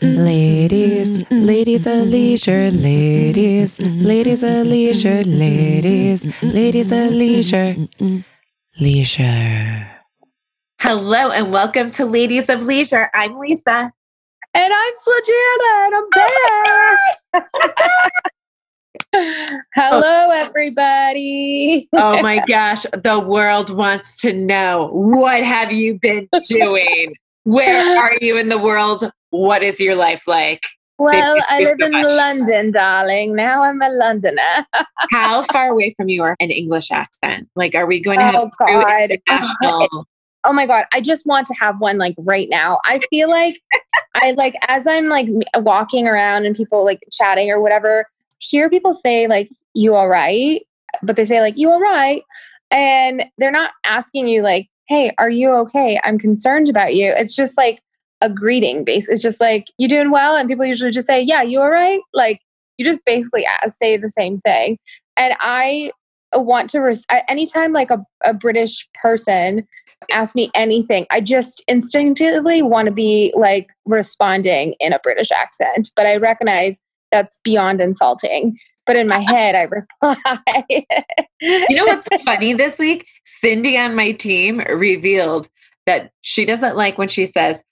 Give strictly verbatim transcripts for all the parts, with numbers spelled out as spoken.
Ladies, ladies are leisure, ladies, ladies are leisure, ladies, ladies are leisure, leisure. Hello and welcome to Ladies of Leisure. I'm Lisa. And I'm Sladjana, and I'm there. Oh Hello, everybody. Oh my gosh. The world wants to know, what have you been doing? Where are you in the world? What is your life like? Well, I live so in much. London, darling. Now I'm a Londoner. How far away from you are an English accent? Like, are we going to have oh, God. international? Oh my God. I just want to have one like right now. I feel like I like, as I'm like walking around and people like chatting or whatever, hear people say like, you all right? But they say like, you all right? And they're not asking you like, hey, are you okay? I'm concerned about you. It's just like, a greeting base. It's just like, you doing well? And people usually just say, yeah, you all right? Like you just basically say the same thing. And I want to, res- anytime like a, a British person asks me anything, I just instinctively want to be like responding in a British accent, but I recognize that's beyond insulting. But in my head, I reply. You know what's funny this week? Cindy on my team revealed that she doesn't like when she says,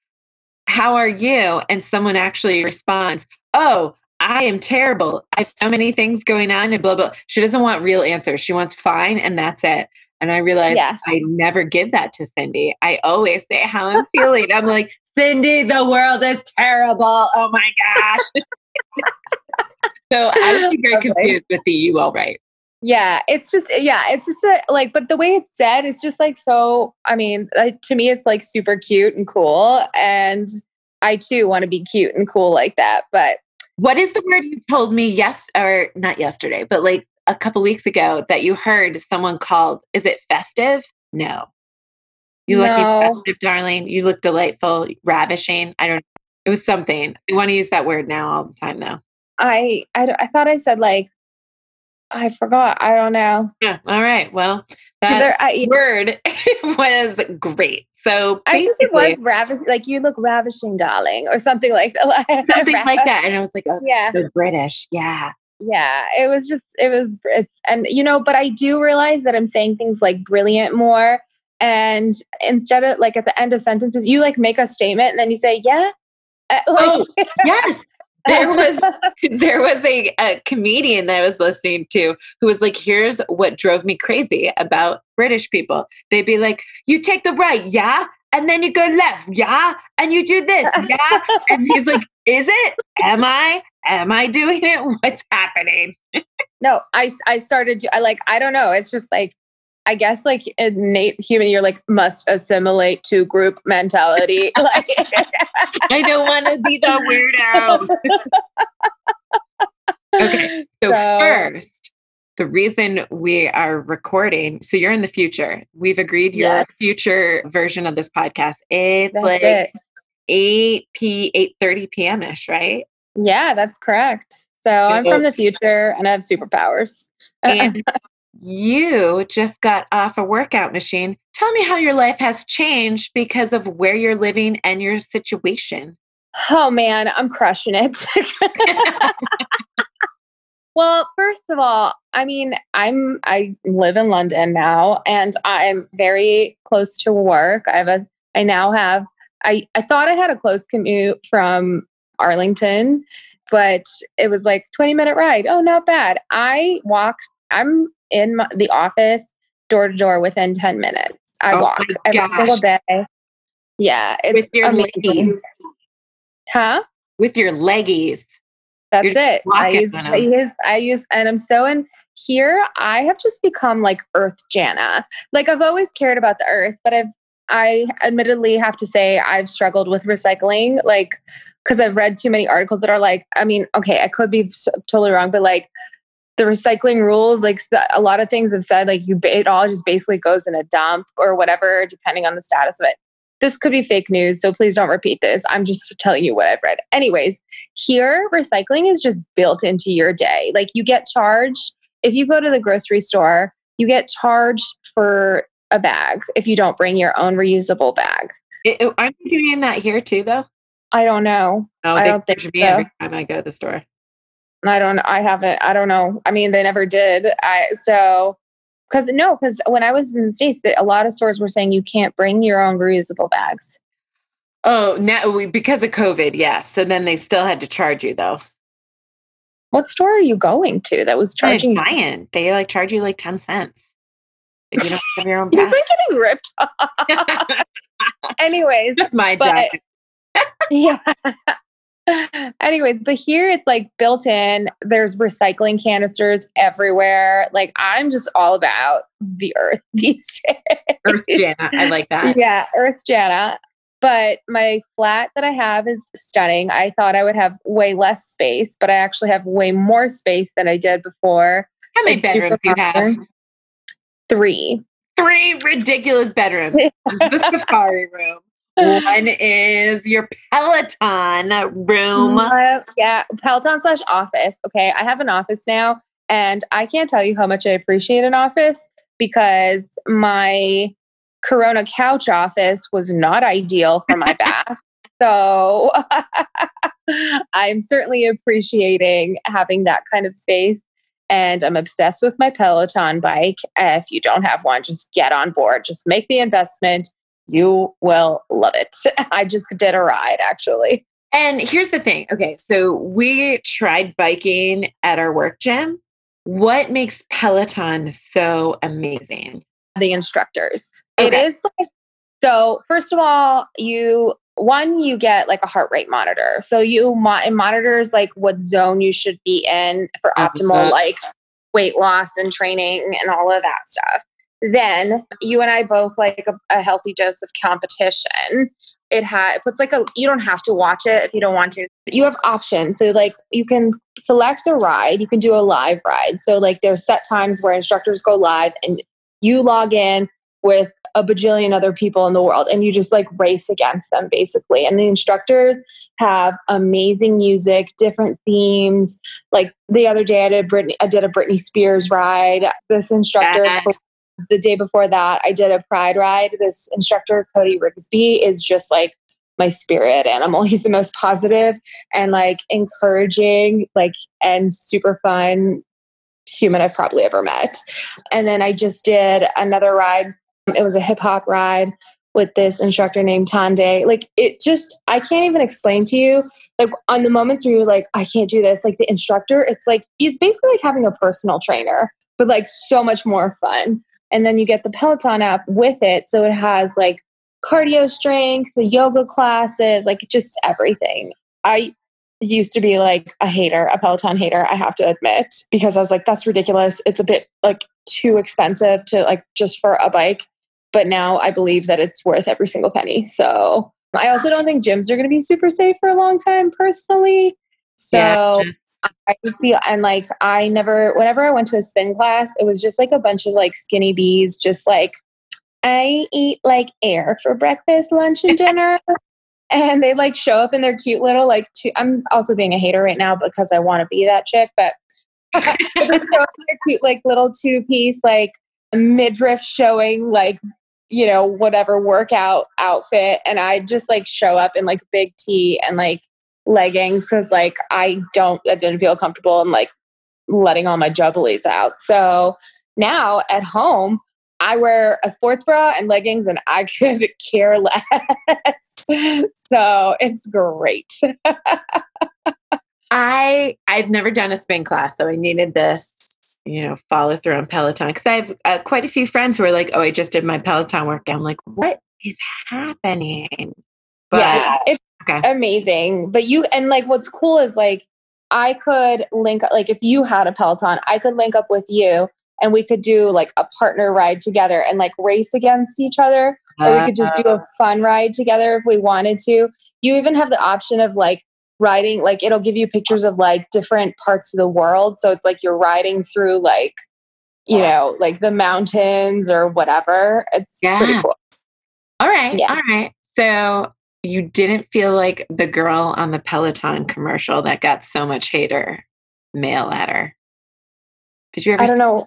how are you? And someone actually responds, oh, I am terrible. I have so many things going on and blah, blah. She doesn't want real answers. She wants fine. And that's it. And I realized yeah. I never give that to Cindy. I always say how I'm feeling. I'm like, Cindy, the world is terrible. Oh my gosh. So I would be very okay. confused with the you all right. Yeah. It's just, yeah, it's just a, like, but the way it's said, it's just like, so, I mean, like, to me, it's like super cute and cool. And I too want to be cute and cool like that. But what is the word you told me yes, or not yesterday, but like a couple weeks ago that you heard someone called, is it festive? No. You look no. festive, darling. You look delightful, ravishing. I don't know. It was something. I want to use that word now all the time though. I, I, I thought I said like, I forgot. I don't know. Yeah. All right. Well, that there, I, word was great. So I think it was ravish. Like you look ravishing, darling, or something like that. Something rav- like that. And I was like, oh, yeah, so British. Yeah. Yeah. It was just, it was, it's, and you know, but I do realize that I'm saying things like brilliant more. And instead of like at the end of sentences, you like make a statement and then you say, yeah. Uh, like, oh, yes. There was there was a, a comedian that I was listening to who was like, here's what drove me crazy about British people. They'd be like, you take the right, yeah? And then you go left, yeah? And you do this, yeah? And he's like, is it? Am I? Am I doing it? What's happening? No, I, I started, I like, I don't know. It's just like, I guess like innate human, you're like, must assimilate to group mentality. Like, I don't want to be the weirdo. Okay. So, so first, the reason we are recording, so you're in the future. We've agreed your yeah. future version of this podcast. It's that's like it. eight p.m., eight thirty p.m. ish, right? Yeah, that's correct. So, so I'm from the future and I have superpowers. And you just got off a workout machine. Tell me how your life has changed because of where you're living and your situation. Oh man, I'm crushing it. Well, first of all, I mean, I'm, I live in London now and I'm very close to work. I have a, I now have, I, I thought I had a close commute from Arlington, but it was like twenty minute ride. Oh, not bad. I walked, I'm in my, the office door to door within ten minutes. I oh walk every gosh. single day. Yeah. It's with your amazing. leggies. Huh? With your leggies. That's You're it. I use, I use, I use, and I'm so in here. I have just become like Earth Jana. Like I've always cared about the earth, but I've, I admittedly have to say I've struggled with recycling. Like, cause I've read too many articles that are like, I mean, okay, I could be totally wrong, but like, the recycling rules, like a lot of things have said, like you, it all just basically goes in a dump or whatever, depending on the status of it. This could be fake news, so please don't repeat this. I'm just telling you what I've read. Anyways, here, recycling is just built into your day. Like you get charged, if you go to the grocery store, you get charged for a bag if you don't bring your own reusable bag. It, it, aren't you doing that here too, though? I don't know. Oh, I don't think so. Me every time I go to the store. I don't, I haven't, I don't know. I mean, they never did. I, so, cause no, cause when I was in the States, a lot of stores were saying you can't bring your own reusable bags. Oh, now we, because of COVID. Yes. Yeah. So then they still had to charge you though. What store are you going to that was charging you? Giant. They like charge you like ten cents. If you don't have your own bag. You've been getting ripped off. Anyways. Just my jacket. Yeah. Anyways, but here it's like built in. There's recycling canisters everywhere. Like I'm just all about the earth these days. Earthjana. I like that. Yeah. Earthjana. But my flat that I have is stunning. I thought I would have way less space, but I actually have way more space than I did before. How many it's bedrooms do you have? Three. Three ridiculous bedrooms. One's the safari room. One is your Peloton room. Uh, yeah, Peloton slash office. Okay, I have an office now, and I can't tell you how much I appreciate an office because my Corona couch office was not ideal for my back. So I'm certainly appreciating having that kind of space. And I'm obsessed with my Peloton bike. If you don't have one, just get on board. Just make the investment. You will love it. I just did a ride actually. And here's the thing. Okay. So we tried biking at our work gym. What makes Peloton so amazing? The instructors. Okay. It is like, so first of all, you, one, you get like a heart rate monitor. So you mo- it monitors like what zone you should be in for optimal like weight loss and training and all of that stuff. Then you and I both like a, a healthy dose of competition. It has, it puts like a, you don't have to watch it if you don't want to. You have options. So like you can select a ride, you can do a live ride. So like there's set times where instructors go live and you log in with a bajillion other people in the world and you just like race against them basically. And the instructors have amazing music, different themes. Like the other day I did Britney, I did a Britney Spears ride. This instructor, yes. The day before that, I did a pride ride. This instructor, Cody Rigsby, is just like my spirit animal. He's the most positive and like encouraging, like, and super fun human I've probably ever met. And then I just did another ride. It was a hip hop ride with this instructor named Tande. Like it just, I can't even explain to you, like on the moments where you're like, I can't do this. Like the instructor, it's like, he's basically like having a personal trainer, but like so much more fun. And then you get the Peloton app with it. So it has like cardio strength, the yoga classes, like just everything. I used to be like a hater, a Peloton hater, I have to admit, because I was like, that's ridiculous. It's a bit like too expensive to like just for a bike. But now I believe that it's worth every single penny. So I also don't think gyms are going to be super safe for a long time personally. So yeah. I feel, and like, I never, whenever I went to a spin class, it was just like a bunch of like skinny bees, just like, I eat like air for breakfast, lunch, and dinner. And they like show up in their cute little, like, two, I'm also being a hater right now because I want to be that chick, but they show up in their cute, like little two piece, like midriff showing, like, you know, whatever workout outfit. And I just like show up in like big tee and like leggings because like I don't I didn't feel comfortable in like letting all my jubblies out. So now at home I wear a sports bra and leggings and I could care less. So it's great. I I've never done a spin class, so I needed this, you know, follow through on Peloton because I have uh, quite a few friends who are like, oh, I just did my Peloton workout. I'm like, what is happening? But yeah, it's okay. Amazing. But you, and like, what's cool is like, I could link, like if you had a Peloton, I could link up with you and we could do like a partner ride together and like race against each other. Uh, or we could just do a fun ride together if we wanted to. You even have the option of like riding, like it'll give you pictures of like different parts of the world. So it's like you're riding through like, you know, like the mountains or whatever. It's yeah. pretty cool. All right. Yeah. All right. So you didn't feel like the girl on the Peloton commercial that got so much hater mail at her. Did you ever? I don't know.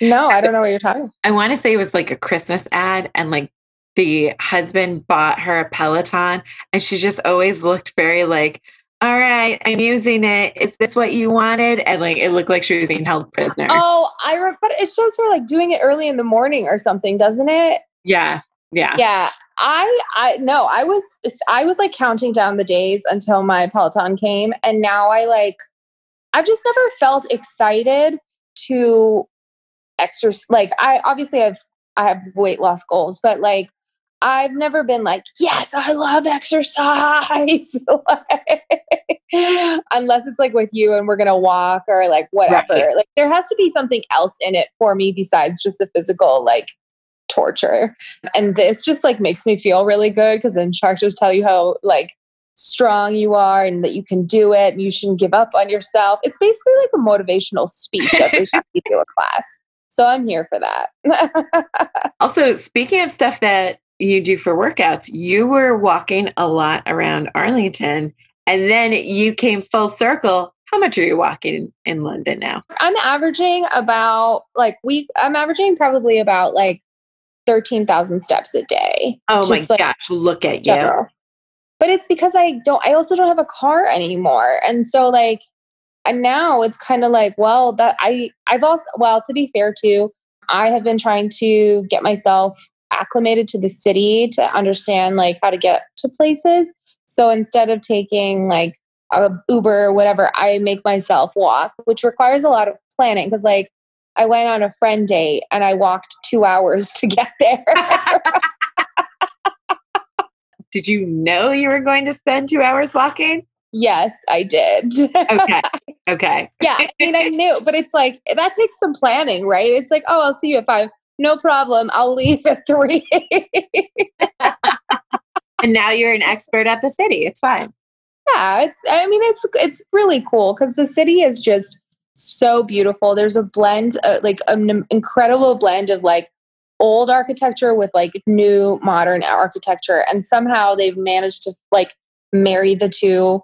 That? No, I don't know what you're talking about. I want to say it was like a Christmas ad and like the husband bought her a Peloton, and she just always looked very like, all right, I'm using it. Is this what you wanted? And like, it looked like she was being held prisoner. Oh, I re- but it shows her like doing it early in the morning or something, doesn't it? Yeah. Yeah. Yeah. I, I, no, I was, I was like counting down the days until my Peloton came. And now I like, I've just never felt excited to exercise. Like I, obviously I've, I have weight loss goals, but like, I've never been like, yes, I love exercise. Like, unless it's like with you and we're going to walk or like whatever. Right. Like there has to be something else in it for me besides just the physical like torture. And this just like makes me feel really good because the instructors tell you how like strong you are and that you can do it and you shouldn't give up on yourself. It's basically like a motivational speech every time you do a class. So I'm here for that. Also, speaking of stuff that you do for workouts, you were walking a lot around Arlington and then you came full circle. How much are you walking in London now? I'm averaging about like we, I'm averaging probably about like thirteen thousand steps a day. Oh my like, gosh, look at general. you. But it's because I don't, I also don't have a car anymore. And so like, and now it's kind of like, well, that I, I've also, well, to be fair too, I have been trying to get myself acclimated to the city to understand like how to get to places. So instead of taking like a Uber or whatever, I make myself walk, which requires a lot of planning. Cause like I went on a friend date and I walked two hours to get there. Did you know you were going to spend two hours walking? Yes, I did. Okay. Okay. Yeah. I mean, I knew, but it's like, that takes some planning, right? It's like, oh, I'll see you at five. No problem. I'll leave at three. And now you're an expert at the city. It's fine. Yeah. It's, I mean, it's, it's really cool because the city is just so beautiful. There's a blend, uh, like an incredible blend of like old architecture with like new modern architecture. And somehow they've managed to like marry the two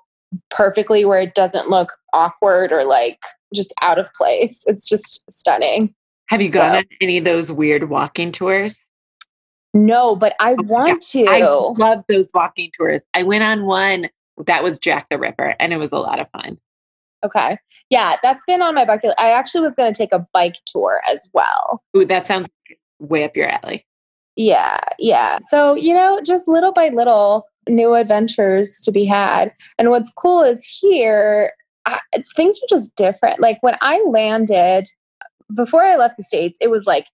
perfectly where it doesn't look awkward or like just out of place. It's just stunning. Have you gone so, on any of those weird walking tours? No, but I oh want to. I love those walking tours. I went on one that was Jack the Ripper and it was a lot of fun. Okay. Yeah, that's been on my bucket list. I actually was going to take a bike tour as well. Ooh, that sounds way up your alley. Yeah, yeah. So, you know, just little by little new adventures to be had. And what's cool is here, I, things are just different. Like when I landed... Before I left the States, it was like,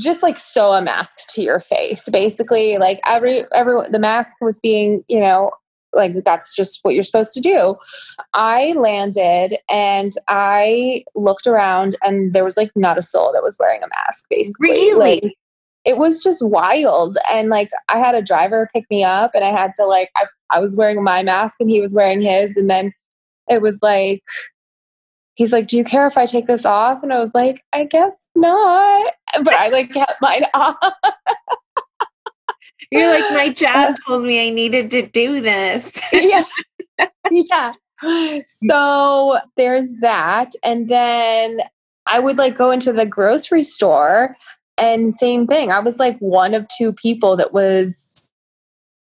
just like sew a mask to your face. Basically, like every, everyone, the mask was being, you know, like that's just what you're supposed to do. I landed and I looked around and there was like not a soul that was wearing a mask, basically. Really? Like, it was just wild. And like, I had a driver pick me up and I had to like, I, I was wearing my mask and he was wearing his. And then it was like... He's like, do you care if I take this off? And I was like, I guess not. But I like kept mine off. You're like, my job told me I needed to do this. Yeah. Yeah. So there's that. And then I would like go into the grocery store and same thing. I was like one of two people that was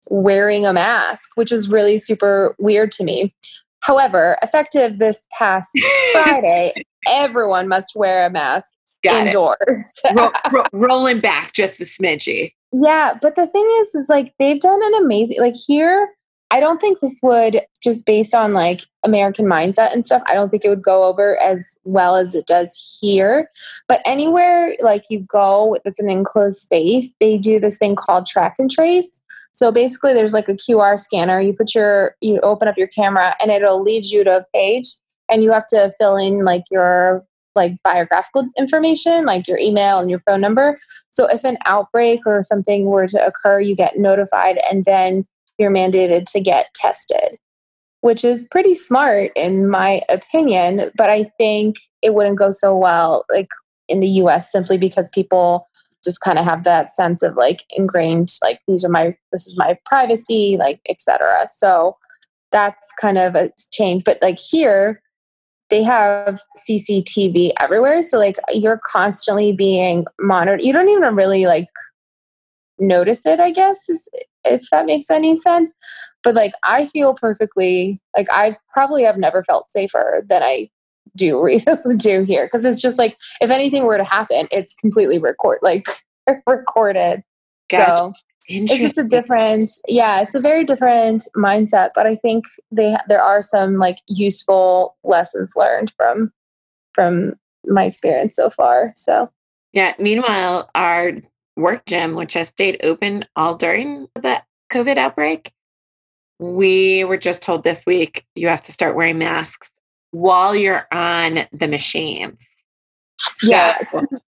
wearing a mask, which was really super weird to me. However, effective this past Friday, everyone must wear a mask Got indoors. Ro- ro- rolling back just a smidgey. Yeah. But the thing is, is like, they've done an amazing, like here, I don't think this would, just based on like American mindset and stuff, I don't think it would go over as well as it does here. But anywhere like you go, that's an enclosed space, they do this thing called track and trace. So basically there's like a Q R scanner, you put your, you open up your camera and it'll lead you to a page and you have to fill in like your like biographical information, like your email and your phone number. So if an outbreak or something were to occur, you get notified and then you're mandated to get tested, which is pretty smart in my opinion, but I think it wouldn't go so well like in the U S simply because people just kind of have that sense of like ingrained, like these are my, this is my privacy, like et cetera. So that's kind of a change, but like here they have C C T V everywhere. So like you're constantly being monitored. You don't even really like notice it, I guess, is, if that makes any sense. But like, I feel perfectly, like I probably have never felt safer than I do recently do here. Cause it's just like, if anything were to happen, it's completely record, like recorded. Gotcha. So it's just a different, yeah, it's a very different mindset, but I think they, there are some like useful lessons learned from, from my experience so far. So. Yeah. Meanwhile, our work gym, which has stayed open all during the COVID outbreak, we were just told this week, you have to start wearing masks while you're on the machines. So yeah.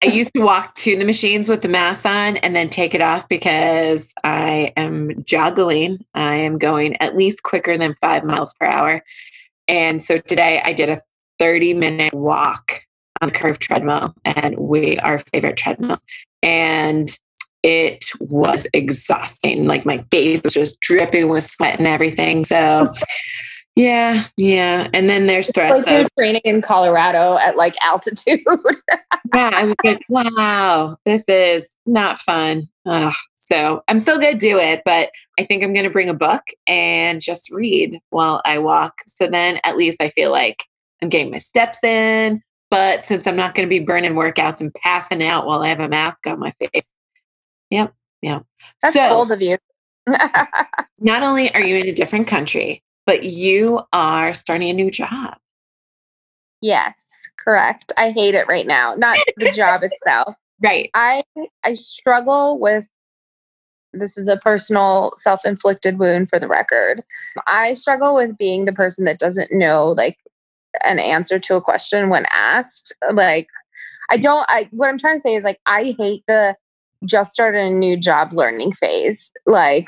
I used to walk to the machines with the mask on and then take it off because I am juggling. I am going at least quicker than five miles per hour. And so today I did a thirty minute walk on the curved treadmill, and we are favorite treadmills. And it was exhausting. Like my face was just dripping with sweat and everything. So yeah, yeah. And then there's threats. It's like of, training in Colorado at like altitude. Yeah, I was like, wow, this is not fun. Ugh. So I'm still going to do it, but I think I'm going to bring a book and just read while I walk. So then at least I feel like I'm getting my steps in. But since I'm not going to be burning workouts and passing out while I have a mask on my face. Yep. Yep. That's so bold of you. Not only are you in a different country, but you are starting a new job. Yes, correct. I hate it right now. Not the job itself. Right. I, I struggle with, this is a personal self-inflicted wound for the record. I struggle with being the person that doesn't know, like, an answer to a question when asked. Like, I don't, I, what I'm trying to say is like, I hate the just started a new job learning phase. Like,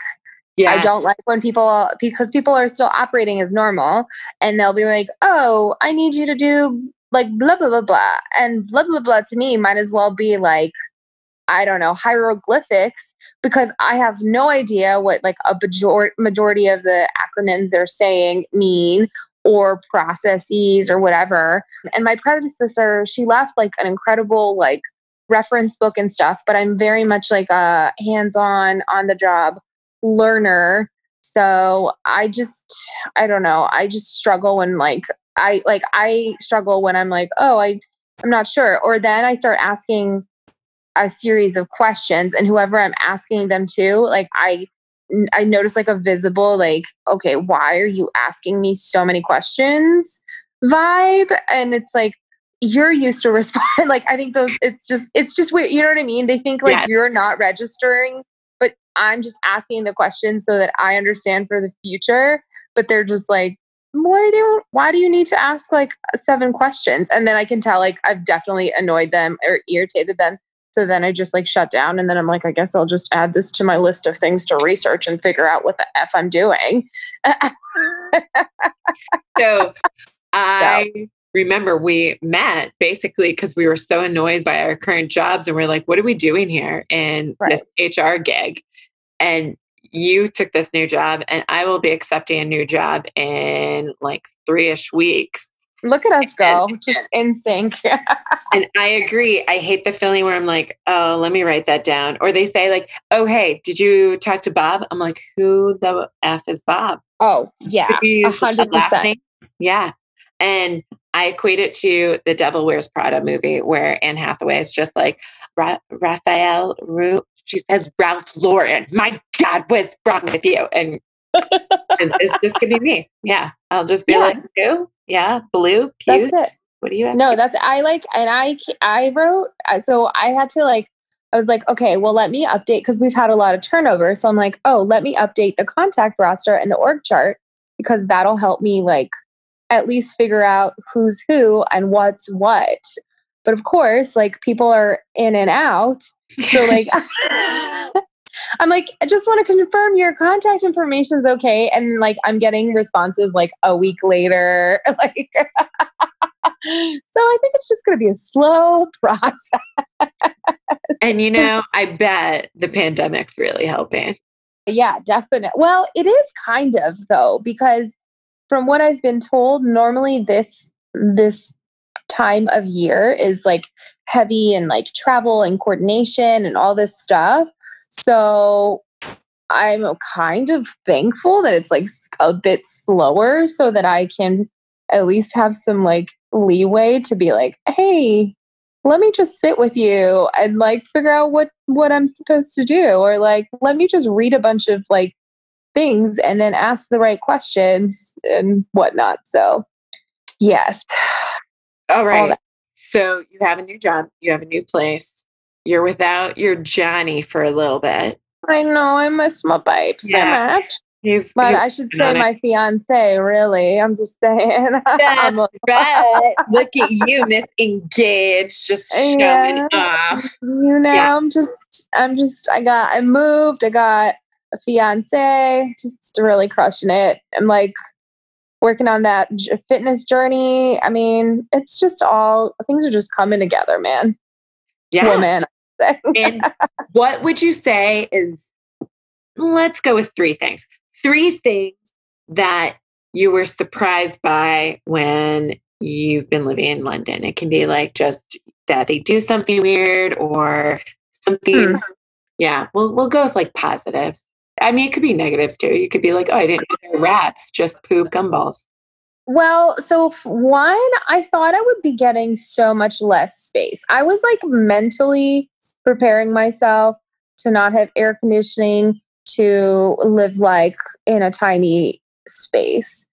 yeah. I don't like when people, because people are still operating as normal and they'll be like, oh, I need you to do like blah, blah, blah, blah. And blah, blah, blah to me might as well be like, I don't know, hieroglyphics, because I have no idea what like a major- majority of the acronyms they're saying mean, or processes or whatever. And my predecessor, she left like an incredible like reference book and stuff, but I'm very much like a hands-on on the job learner. So I just, I don't know. I just struggle when like, I like, I struggle when I'm like, oh, I, I'm not sure. Or then I start asking a series of questions and whoever I'm asking them to, like I, I noticed like a visible, like, okay, why are you asking me so many questions vibe? And it's like, you're used to respond. Like, I think those, it's just, it's just weird. You know what I mean? They think like, yes, you're not registering, but I'm just asking the questions so that I understand for the future. But they're just like, why do you, why do you need to ask like seven questions? And then I can tell, like, I've definitely annoyed them or irritated them. So then I just like shut down and then I'm like, I guess I'll just add this to my list of things to research and figure out what the F I'm doing. So I so. remember we met basically because we were so annoyed by our current jobs and we're like, what are we doing here in right. this H R gig? And you took this new job and I will be accepting a new job in like three-ish weeks. Look at us go, and, just in sync. And I agree. I hate the feeling where I'm like, oh, let me write that down. Or they say like, oh, hey, did you talk to Bob? I'm like, who the F is Bob? Oh, yeah. one hundred percent Last name? Yeah. And I equate it to the Devil Wears Prada movie where Anne Hathaway is just like, Ra- Raphael, Ru-. She says Ralph Lauren. My God, what's wrong with you? And, and it's just going to be me. Yeah. I'll just be yeah. like, who? Yeah. Blue. Puke. That's it. What do you asking? No, that's, I like, and I, I wrote, so I had to like, I was like, okay, well, let me update. Cause we've had a lot of turnover. So I'm like, oh, let me update the contact roster and the org chart because that'll help me like at least figure out who's who and what's what. But of course, like people are in and out. So like, I'm like, I just want to confirm your contact information's okay. And like, I'm getting responses like a week later. Like, so I think it's just going to be a slow process. And you know, I bet the pandemic's really helping. Yeah, definitely. Well, it is kind of though, because from what I've been told, normally this, this time of year is like heavy and like travel and coordination and all this stuff. So I'm kind of thankful that it's like a bit slower so that I can at least have some like leeway to be like, hey, let me just sit with you and like figure out what, what I'm supposed to do. Or like, let me just read a bunch of like things and then ask the right questions and whatnot. So yes. All right. All so you have a new job, you have a new place. You're without your Johnny for a little bit. I know. I miss my babe yeah. so much. He's, but he's I should say my fiance, really. I'm just saying. That's right. Look at you, Miss Engaged, just showing yeah. off. You know, yeah. I'm just, I'm just, I got, I moved. I got a fiance, just really crushing it. I'm like working on that fitness journey. I mean, it's just all, things are just coming together, man. Yeah. Woman. And what would you say is, let's go with three things. Three things that you were surprised by when you've been living in London. It can be like just that they do something weird or something. Hmm. Yeah, we'll we'll go with like positives. I mean, it could be negatives too. You could be like, oh, I didn't know rats just poop gumballs. Well, so one, I thought I would be getting so much less space. I was like mentally preparing myself to not have air conditioning, to live like in a tiny space.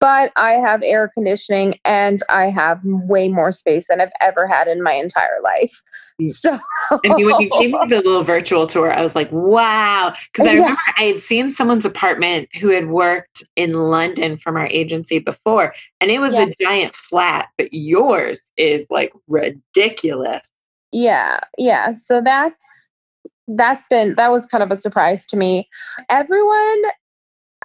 But I have air conditioning and I have way more space than I've ever had in my entire life. So and when you came to the little virtual tour, I was like, wow. Because I remember yeah. I had seen someone's apartment who had worked in London from our agency before. And it was yeah. a giant flat, but yours is like ridiculous. Yeah. Yeah. So that's That's been, that was kind of a surprise to me. Everyone,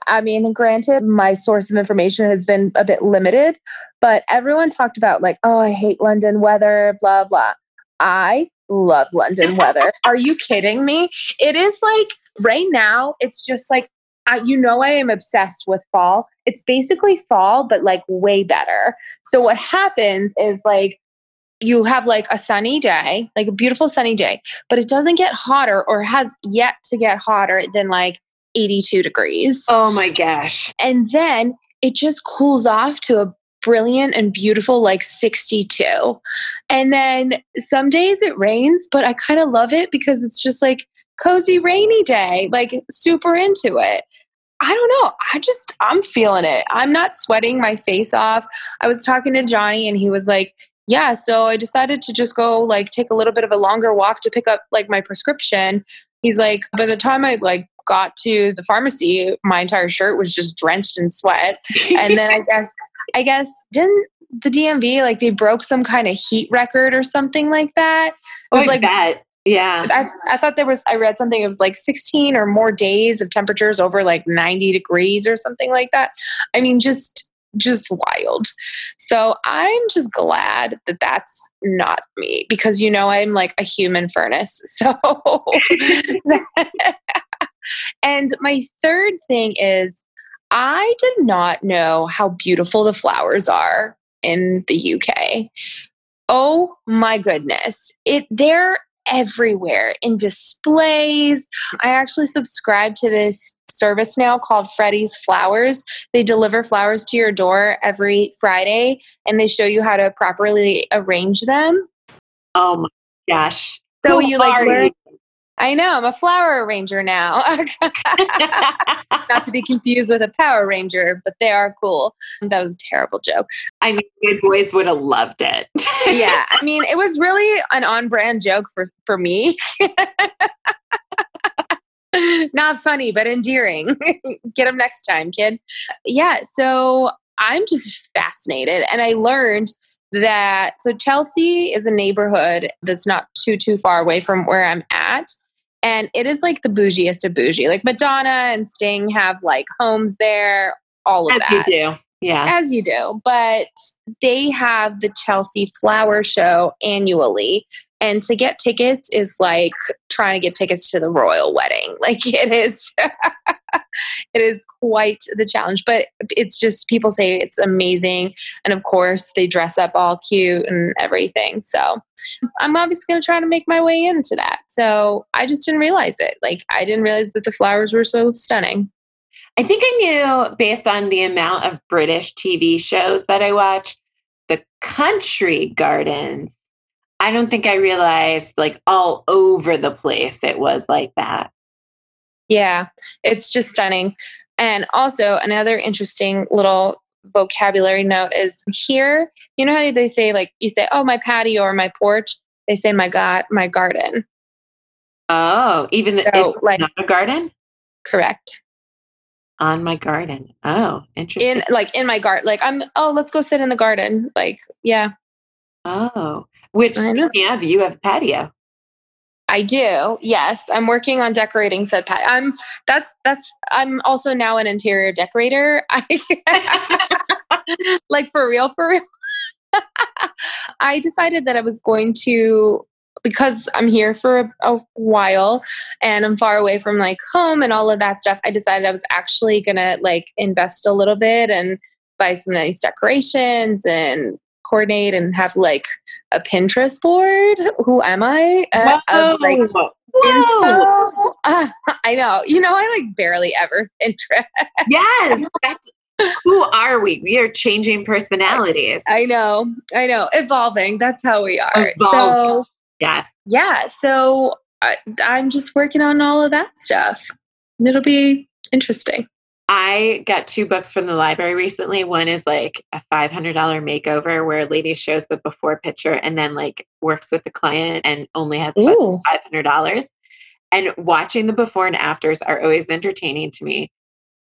I mean, granted, my source of information has been a bit limited, but everyone talked about like, oh, I hate London weather, blah, blah. I love London weather. Are you kidding me? It is like, right now, it's just like, I, you know, I am obsessed with fall. It's basically fall, but like way better. So what happens is like, you have like a sunny day, like a beautiful sunny day, but it doesn't get hotter or has yet to get hotter than like eighty-two degrees. Oh my gosh. And then it just cools off to a brilliant and beautiful like sixty-two. And then some days it rains, but I kind of love it because it's just like cozy rainy day, like super into it. I don't know. I just, I'm feeling it. I'm not sweating my face off. I was talking to Johnny and he was like, yeah, so I decided to just go like take a little bit of a longer walk to pick up like my prescription. He's like, by the time I like got to the pharmacy, my entire shirt was just drenched in sweat. And then I guess, I guess didn't the D M V, like they broke some kind of heat record or something like that. It was oh, like that. Yeah. I, I thought there was, I read something, it was like sixteen or more days of temperatures over like ninety degrees or something like that. I mean, just just wild. So I'm just glad that that's not me because, you know, I'm like a human furnace. So, and my third thing is I did not know how beautiful the flowers are in the U K. Oh my goodness. It, they're everywhere in displays. I actually subscribe to this service now called Freddie's Flowers. They deliver flowers to your door every Friday and they show you how to properly arrange them. Oh my gosh. So Who you like learn- you? I know, I'm a flower arranger now. Not to be confused with a Power Ranger, but they are cool. That was a terrible joke. I mean, good boys would have loved it. Yeah. I mean, it was really an on-brand joke for, for me. Not funny, but endearing. Get them next time, kid. Yeah. So I'm just fascinated. And I learned that, so Chelsea is a neighborhood that's not too, too far away from where I'm at. And it is like the bougiest of bougie. Like Madonna and Sting have like homes there, all of that. As you do. Yeah. As you do. But they have the Chelsea Flower Show annually. And to get tickets is like trying to get tickets to the royal wedding. Like it is. it is quite the challenge, but it's just, people say it's amazing. And of course they dress up all cute and everything. So I'm obviously going to try to make my way into that. So I just didn't realize it. Like, I didn't realize that the flowers were so stunning. I think I knew based on the amount of British T V shows that I watch, the country gardens, I don't think I realized like all over the place it was like that. Yeah, it's just stunning. And also another interesting little vocabulary note is here, you know how they say like, you say, oh, my patio or my porch, they say my God, my garden. Oh, even the, so, like, not a garden? Correct. On my garden. Oh, interesting. In, like in my garden, like I'm, oh, let's go sit in the garden. Like, yeah. Oh, which speaking of, you have a patio. I do. Yes. I'm working on decorating said patio. I'm, that's, that's, I'm also now an interior decorator. I, like for real, for real. I decided that I was going to, because I'm here for a, a while and I'm far away from like home and all of that stuff, I decided I was actually going to like invest a little bit and buy some nice decorations and coordinate and have like a Pinterest board. Who am I? Uh, of, like, inspo. Uh, I know. You know, I like barely ever Pinterest. Yes. That's, who are we? We are changing personalities. I know. I know. Evolving. That's how we are. Evolving. So yes. Yeah. So I, I'm just working on all of that stuff. It'll be interesting. I got two books from the library recently. One is like a five hundred dollars makeover where a lady shows the before picture and then like works with the client and only has about five hundred dollars. And watching the before and afters are always entertaining to me.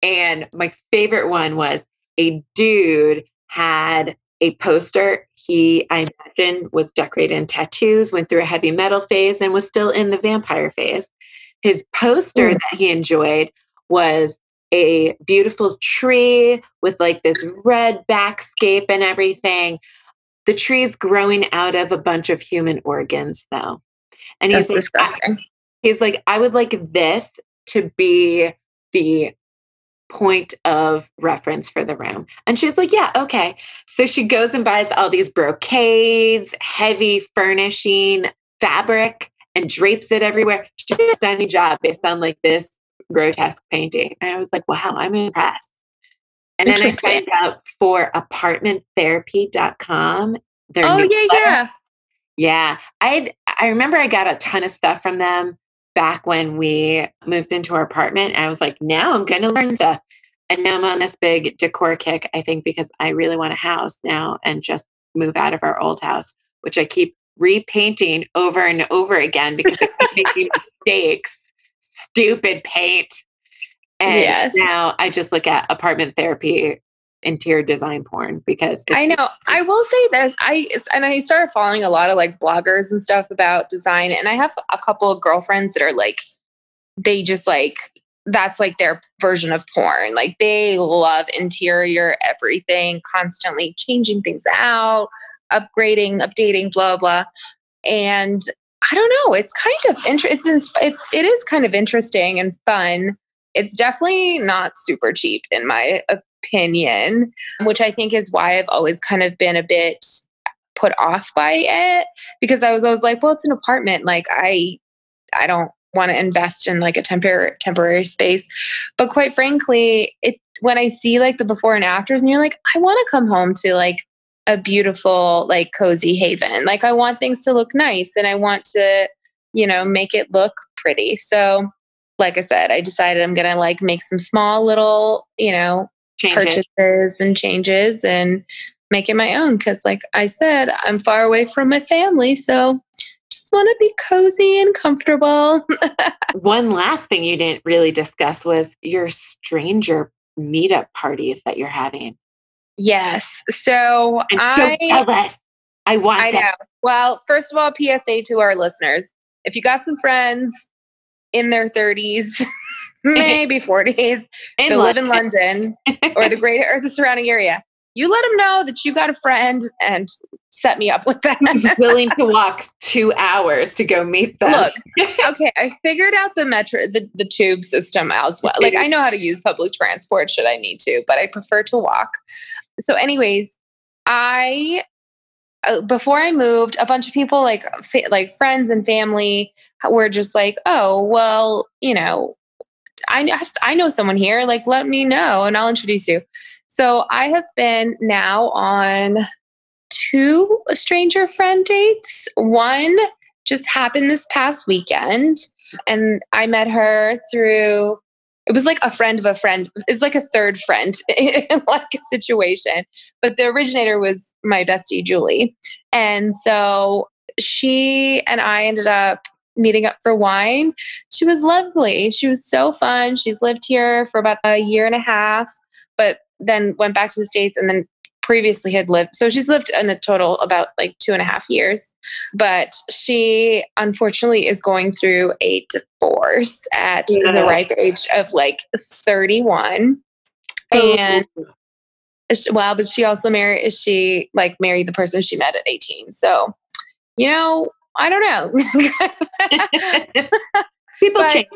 And my favorite one was a dude had a poster. He, I imagine, was decorated in tattoos, went through a heavy metal phase and was still in the vampire phase. His poster Ooh. That he enjoyed was a beautiful tree with like this red backscape and everything. The tree's growing out of a bunch of human organs though. And That's he's disgusting. Like, I, he's like, I would like this to be the point of reference for the room. And she's like, yeah, okay. So she goes and buys all these brocades, heavy furnishing, fabric, and drapes it everywhere. She did a stunning job based on like this grotesque painting. And I was like, wow, I'm impressed. And then I signed up for apartment therapy dot com. Their oh, yeah, yeah. Yeah. I I remember I got a ton of stuff from them back when we moved into our apartment. And I was like, now I'm going to learn stuff. And now I'm on this big decor kick, I think, because I really want a house now and just move out of our old house, which I keep repainting over and over again because I keep making mistakes. Stupid paint. And yes. Now I just look at apartment therapy, interior design porn because I know. I will say this. I, and I started following a lot of like bloggers and stuff about design. And I have a couple of girlfriends that are like, they just like, that's like their version of porn. Like they love interior, everything, constantly changing things out, upgrading, updating, blah, blah. And I don't know. It's kind of inter- it's in, it's it is kind of interesting and fun. It's definitely not super cheap in my opinion, which I think is why I've always kind of been a bit put off by it because I was always like, well, it's an apartment. Like I, I don't want to invest in like a temporary temporary space. But quite frankly, it when I see like the before and afters, and you're like, I want to come home to like a beautiful, like cozy haven. Like I want things to look nice and I want to, you know, make it look pretty. So like I said, I decided I'm going to like make some small little, you know, changes. purchases and changes and make it my own. Cause like I said, I'm far away from my family. So just want to be cozy and comfortable. One last thing you didn't really discuss was your stranger meetup parties that you're having. Yes. So I'm I, so jealous. I want I know. That. Well, first of all, P S A to our listeners. If you got some friends in their thirties, maybe forties, that live in London or the greater or the surrounding area, you let them know that you got a friend and set me up with them. I'm willing to walk two hours to go meet them. Look, okay, I figured out the metro, the, the tube system as well. Like, I know how to use public transport should I need to, but I prefer to walk. So anyways, I, uh, before I moved, a bunch of people like, fa- like friends and family were just like, oh, well, you know, I, I know someone here, like, let me know and I'll introduce you. So I have been now on two stranger friend dates. One just happened this past weekend and I met her through, it was like a friend of a friend. It's like a third friend, like a situation, but the originator was my bestie, Julie. And so she and I ended up meeting up for wine. She was lovely. She was so fun. She's lived here for about a year and a half, but then went back to the States and then previously had lived. So she's lived in a total about like two and a half years, but she unfortunately is going through a divorce at yeah. the ripe age of like thirty-one. Oh. And well, but she also married, she like married the person she met at eighteen. So, you know, I don't know. People but, change.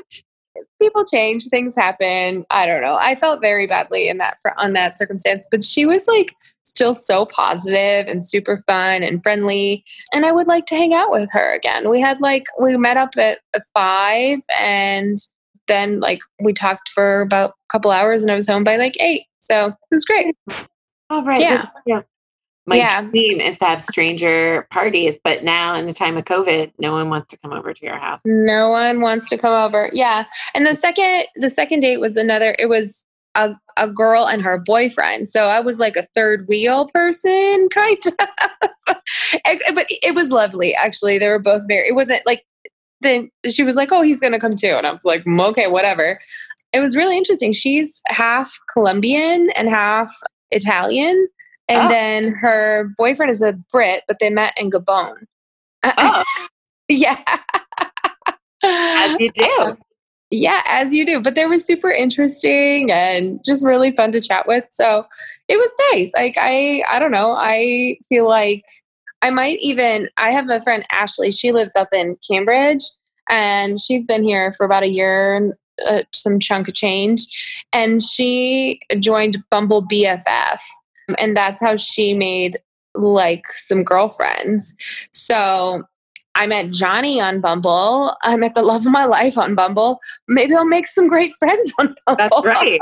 People change. Things happen. I don't know. I felt very badly in that for, on that circumstance, but she was like still so positive and super fun and friendly. And I would like to hang out with her again. We had like we met up at five, and then like we talked for about a couple hours, and I was home by like eight. So it was great. All right. Yeah. Yeah. My yeah. dream is to have stranger parties, but now in the time of COVID, no one wants to come over to your house. No one wants to come over. Yeah. And the second, the second date was another, it was a, a girl and her boyfriend. So I was like a third wheel person kind of, and, but it was lovely. Actually, they were both married. It wasn't like, then she was like, oh, he's going to come too. And I was like, okay, whatever. It was really interesting. She's half Colombian and half Italian. And oh. then her boyfriend is a Brit, but they met in Gabon. Oh. yeah. As you do. Yeah, as you do. But they were super interesting and just really fun to chat with. So it was nice. Like, I, I don't know. I feel like I might even, I have a friend, Ashley. She lives up in Cambridge and she's been here for about a year and uh, some chunk of change. And she joined Bumble B F F. And that's how she made like some girlfriends. So I met Johnny on Bumble. I met the love of my life on Bumble. Maybe I'll make some great friends on Bumble. That's right.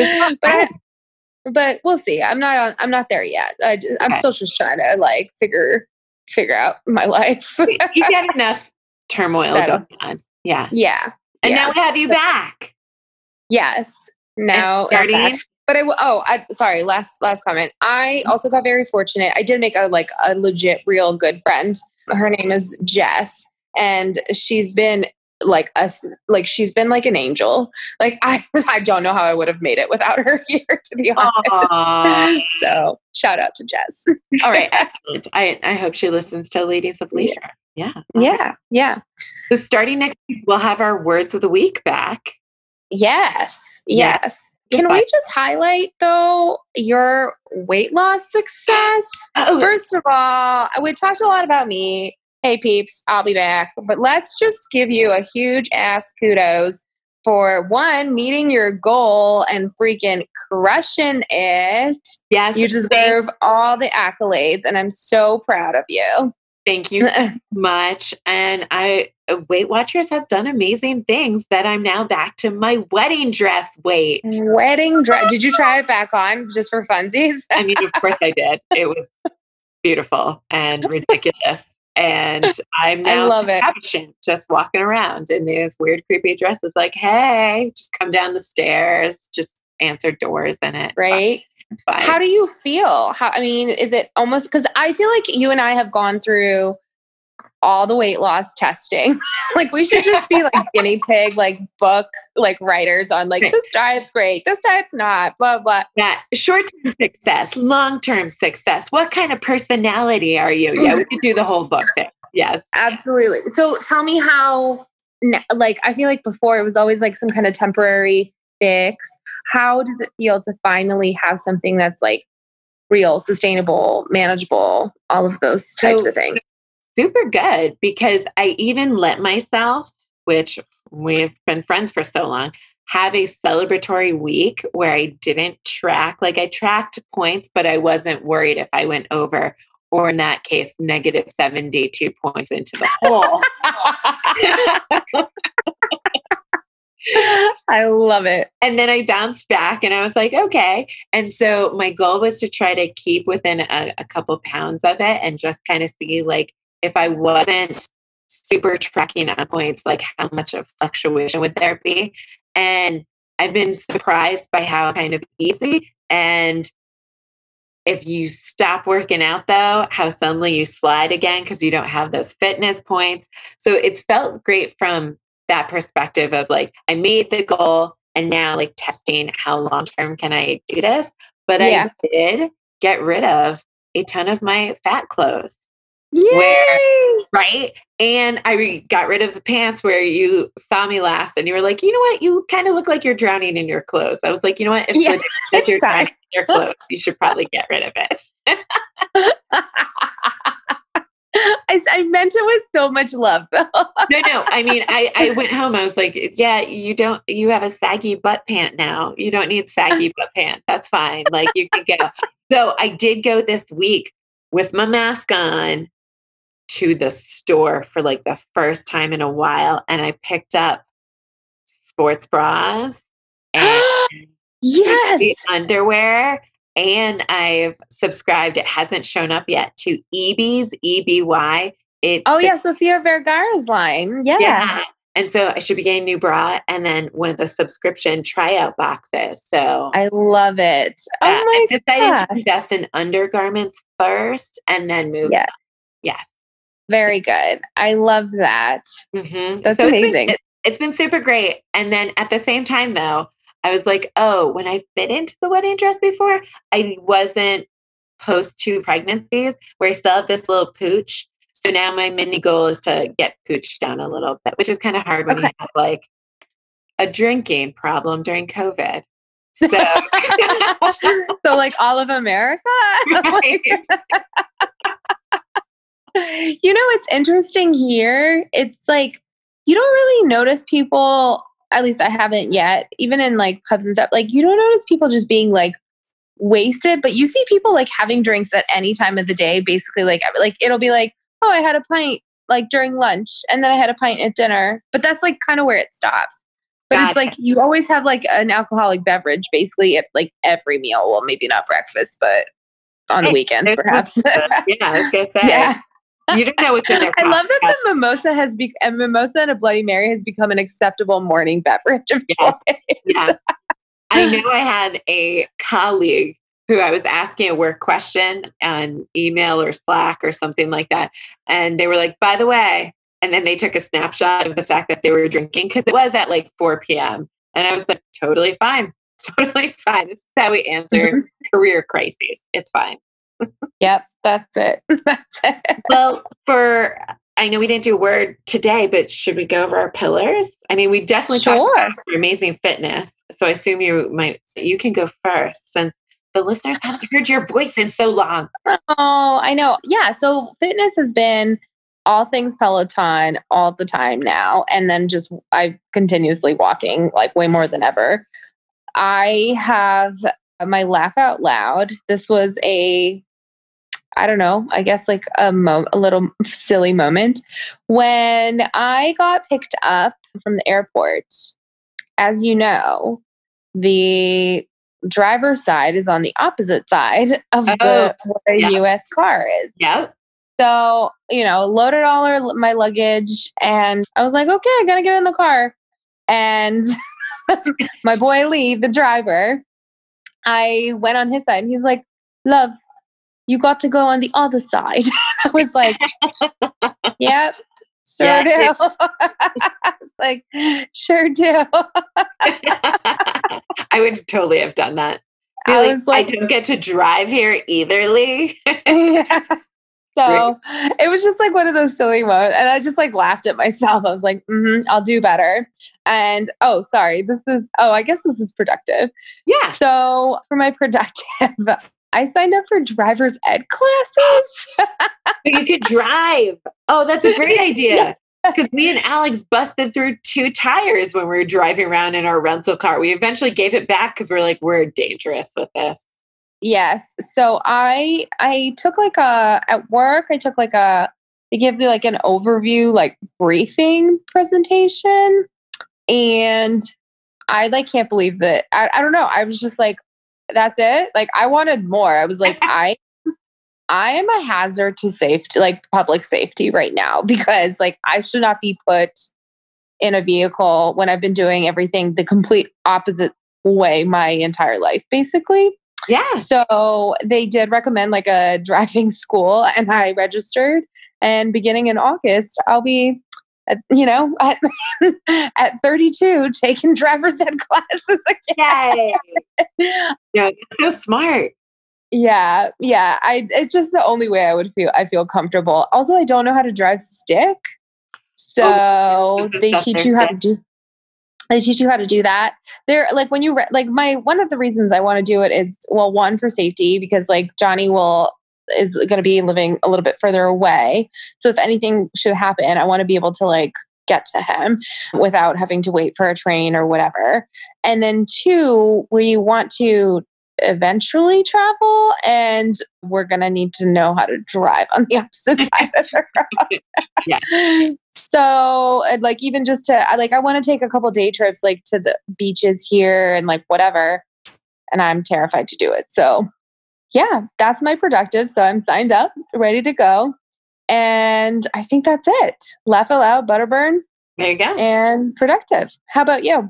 but, I, but we'll see. I'm not on, I'm not there yet. I, I'm okay. still just trying to like figure figure out my life. You've got enough turmoil so, going on. Yeah. Yeah. And yeah. now we have you back. Yes. Now. But I oh, I, sorry, last last comment. I also got very fortunate. I did make a like a legit, real good friend. Her name is Jess, and she's been like us, like she's been like an angel. Like I, I don't know how I would have made it without her here, to be honest. Aww. So shout out to Jess. All right, excellent. I I hope she listens to Ladies of Leisure. Yeah, yeah, yeah. yeah. So starting next week, we'll have our words of the week back. Yes, yes. yes. Can we just highlight, though, your weight loss success? Oh. First of all, we talked a lot about me. Hey, peeps, I'll be back. But let's just give you a huge ass kudos for, one, meeting your goal and freaking crushing it. Yes. You deserve all the accolades, and I'm so proud of you. Thank you so much. And I Weight Watchers has done amazing things that I'm now back to my wedding dress weight. Wedding dress. Did you try it back on just for funsies? I mean, of course I did. It was beautiful and ridiculous. And I'm now I love it. Just walking around in these weird, creepy dresses like, hey, just come down the stairs, just answer doors in it. Right. Fine. How do you feel? How, I mean, is it almost, because I feel like you and I have gone through all the weight loss testing. Like we should just be like guinea pig, like book, like writers on like this diet's great. This diet's not, blah, blah. Yeah. Short-term success, long-term success. What kind of personality are you? Yeah. We could do the whole book thing. Yes. Absolutely. So tell me how, like, I feel like before it was always like some kind of temporary fix. How does it feel to finally have something that's like real, sustainable, manageable, all of those types so, of things. Super good, because I even let myself, which we've been friends for so long, have a celebratory week where I didn't track. Like I tracked points, but I wasn't worried if I went over, or in that case, negative seventy-two points into the hole. I love it. And then I bounced back and I was like, okay. And so my goal was to try to keep within a, a couple pounds of it and just kind of see like, if I wasn't super tracking on points, like how much of fluctuation would there be? And I've been surprised by how kind of easy. And if you stop working out though, how suddenly you slide again because you don't have those fitness points. So it's felt great from that perspective of like, I made the goal and now like testing how long-term can I do this? But yeah. I did get rid of a ton of my fat clothes. Yay! Where, right? And I re- got rid of the pants where you saw me last and you were like, you know what? You kind of look like you're drowning in your clothes. I was like, you know what? If yeah, so you're drowning in your clothes, you should probably get rid of it. I, I meant it with so much love. no, no. I mean, I, I went home. I was like, yeah, you don't, you have a saggy butt pant now. You don't need saggy butt pant. That's fine. Like you can go. So I did go this week with my mask on to the store for like the first time in a while. And I picked up sports bras and yes! underwear. And I've subscribed, it hasn't shown up yet, to E B's, E B Y. It's oh, yeah, Sofia Vergara's line. Yeah. yeah. And so I should be getting a new bra and then one of the subscription tryout boxes. So I love it. Oh, uh, my I decided gosh. to invest in undergarments first and then move yes. on. Yes. Very good. I love that. Mm-hmm. That's so amazing. It's been, it, it's been super great. And then at the same time, though, I was like, oh, when I fit into the wedding dress before, I wasn't post two pregnancies where I still have this little pooch. So now my mini goal is to get pooched down a little bit, which is kind of hard when okay. you have like a drinking problem during COVID. So, so like all of America? Right. You know, it's interesting here. It's like, you don't really notice people, at least I haven't yet, even in like pubs and stuff, like you don't notice people just being like wasted, but you see people like having drinks at any time of the day, basically like, like it'll be like, oh, I had a pint like during lunch and then I had a pint at dinner, but that's like kind of where it stops. But Got it's it. like, you always have like an alcoholic beverage basically at like every meal. Well, maybe not breakfast, but on the weekends hey, perhaps. Yeah, I was going to say. Yeah. You don't know what's in there. I love that the mimosa has be- and mimosa and a Bloody Mary has become an acceptable morning beverage of choice. Yeah. yeah. I know I had a colleague who I was asking a work question on email or Slack or something like that. And they were like, by the way, and then they took a snapshot of the fact that they were drinking because it was at like four p.m. And I was like, totally fine. Totally fine. This is how we answer career crises. It's fine. Yep, that's it. That's it. Well, for I know we didn't do a word today, but should we go over our pillars? I mean, we definitely sure. talked about your amazing fitness. So I assume you might. You can go first since the listeners haven't heard your voice in so long. Oh, I know. Yeah. So fitness has been all things Peloton all the time now, and then just I'm continuously walking like way more than ever. I have. My laugh out loud. This was a, I don't know, I guess like a, mo- a little silly moment when I got picked up from the airport. As you know, the driver's side is on the opposite side of oh, the where yeah. U S car is. Yep. So, you know, loaded all our, my luggage and I was like, okay, I gotta get in the car. And my boy Lee, the driver, I went on his side and he's like, love, you got to go on the other side. I was like, yep, sure yeah, do. I was like, sure do. I would totally have done that. I like, was like, I don't get to drive here either, Lee. yeah. So it was just like one of those silly moments. And I just like laughed at myself. I was like, mm-hmm, I'll do better. And, oh, sorry, this is, oh, I guess this is productive. Yeah. So for my productive, I signed up for driver's ed classes. You could drive. Oh, that's a great idea. Because me and Alex busted through two tires when we were driving around in our rental car. We eventually gave it back because we're like, we're dangerous with this. Yes. So I I took like a, at work, I took like a, they give you like an overview, like briefing presentation. And I like, can't believe that. I, I don't know. I was just like, that's it. Like I wanted more. I was like, I, I am a hazard to safety, like public safety right now, because like I should not be put in a vehicle when I've been doing everything the complete opposite way my entire life, basically. Yeah. So they did recommend like a driving school and I registered, and beginning in August, I'll be At, you know, at, at thirty-two, taking driver's ed classes again. Yay. Yeah, you're so smart. Yeah, yeah. I it's just the only way I would feel. I feel comfortable. Also, I don't know how to drive stick, so oh, they teach you how to do. They teach you how to do that. They're like when you re- like my one of the reasons I want to do it is well, one for safety because like Johnny will. is going to be living a little bit further away. So if anything should happen, I want to be able to like get to him without having to wait for a train or whatever. And then two, we want to eventually travel and we're going to need to know how to drive on the opposite side of the road. Yeah. So and like, even just to, I like, I want to take a couple day trips, like to the beaches here and like whatever. And I'm terrified to do it. So yeah, that's my productive. So I'm signed up, ready to go. And I think that's it. Laugh out loud, Butterburn. There you go. And productive. How about you?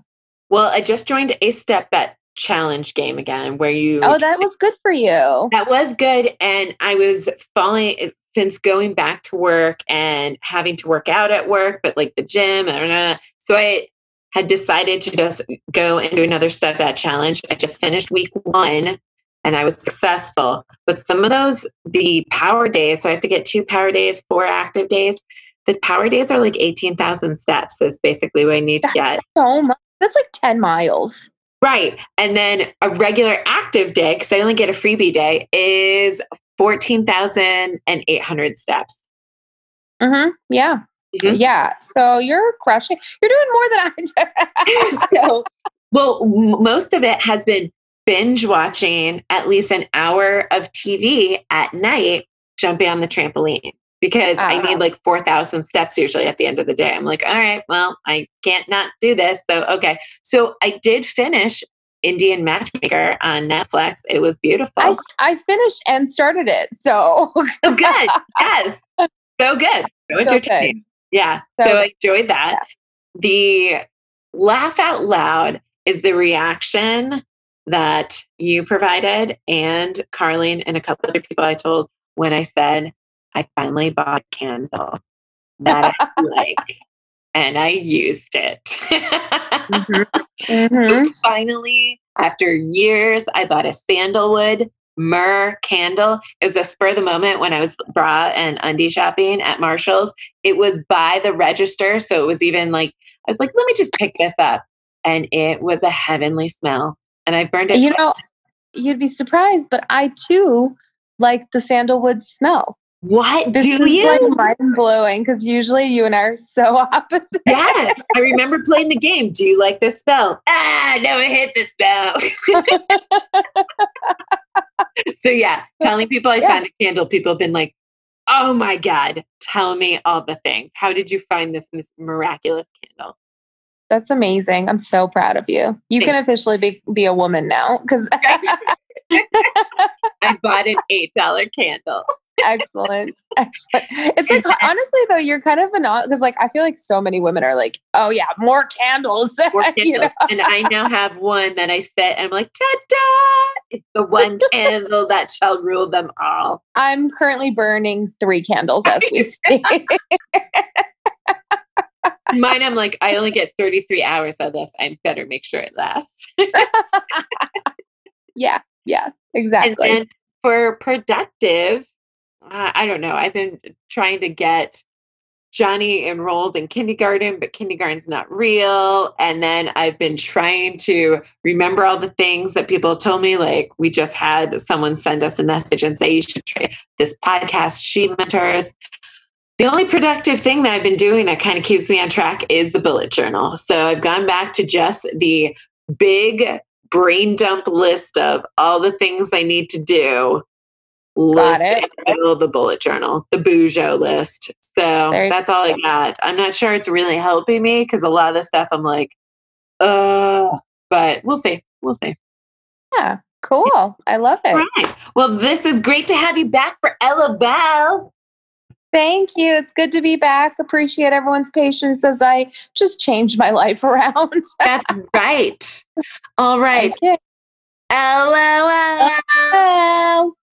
Well, I just joined a step bet challenge game again where you... Oh, that was good for you. That was good. And I was falling... Since going back to work and having to work out at work, but like the gym, I don't know. So I had decided to just go and do another step bet challenge. I just finished week one. And I was successful. But some of those, the power days, so I have to get two power days, four active days. The power days are like eighteen thousand steps. That's basically what I need That's to get. So much. That's like ten miles. Right. And then a regular active day, because I only get a freebie day, is fourteen thousand eight hundred steps. Mm-hmm. Yeah. Mm-hmm. Yeah. So you're crushing. You're doing more than I do. So, well, m- most of it has been binge watching at least an hour of T V at night, jumping on the trampoline because uh-huh. I need like four thousand steps usually at the end of the day. I'm like, all right, well, I can't not do this. So, okay. So I did finish Indian Matchmaker on Netflix. It was beautiful. I, I finished and started it. So oh, good. Yes. So good. So entertaining. Good. Yeah. So, so I enjoyed that. Yeah. The laugh out loud is the reaction that you provided, and Carleen and a couple other people I told when I said I finally bought a candle that I like, and I used it. Mm-hmm. Mm-hmm. So finally, after years, I bought a sandalwood myrrh candle. It was a spur of the moment when I was bra and undie shopping at Marshall's. It was by the register, so it was even like I was like, let me just pick this up, and it was a heavenly smell. And I've burned it. You know, you'd be surprised, but I too like the sandalwood smell. What this do is you? Like mind blowing because usually you and I are so opposite. Yeah, I remember playing the game. Do you like this smell? Ah, no, I hate this smell. So yeah, telling people I yeah. found a candle, people have been like, "Oh my God, tell me all the things. How did you find this, this miraculous candle?" That's amazing. I'm so proud of you. You Thanks. Can officially be, be a woman now because I bought an eight dollar candle. Excellent. Excellent. It's like, honestly, though, you're kind of an odd because, like, I feel like so many women are like, oh, yeah, more candles. More candles. You know? And I now have one that I set and I'm like, ta da! It's the one candle that shall rule them all. I'm currently burning three candles as we speak. Mine, I'm like, I only get thirty-three hours of this. I better make sure it lasts. Yeah, yeah, exactly. And then for productive, uh, I don't know. I've been trying to get Johnny enrolled in kindergarten, but kindergarten's not real. And then I've been trying to remember all the things that people told me. Like, we just had someone send us a message and say, you should try this podcast, She Mentors. The only productive thing that I've been doing that kind of keeps me on track is the bullet journal. So I've gone back to just the big brain dump list of all the things I need to do. Got list it. And the bullet journal, the Bujo list. So that's all I got. I'm not sure it's really helping me because a lot of the stuff I'm like, uh, but we'll see. We'll see. Yeah. Cool. Yeah. I love it. All right. Well, this is great to have you back for Ella Bell. Thank you. It's good to be back. Appreciate everyone's patience as I just changed my life around. That's right. All right. L O L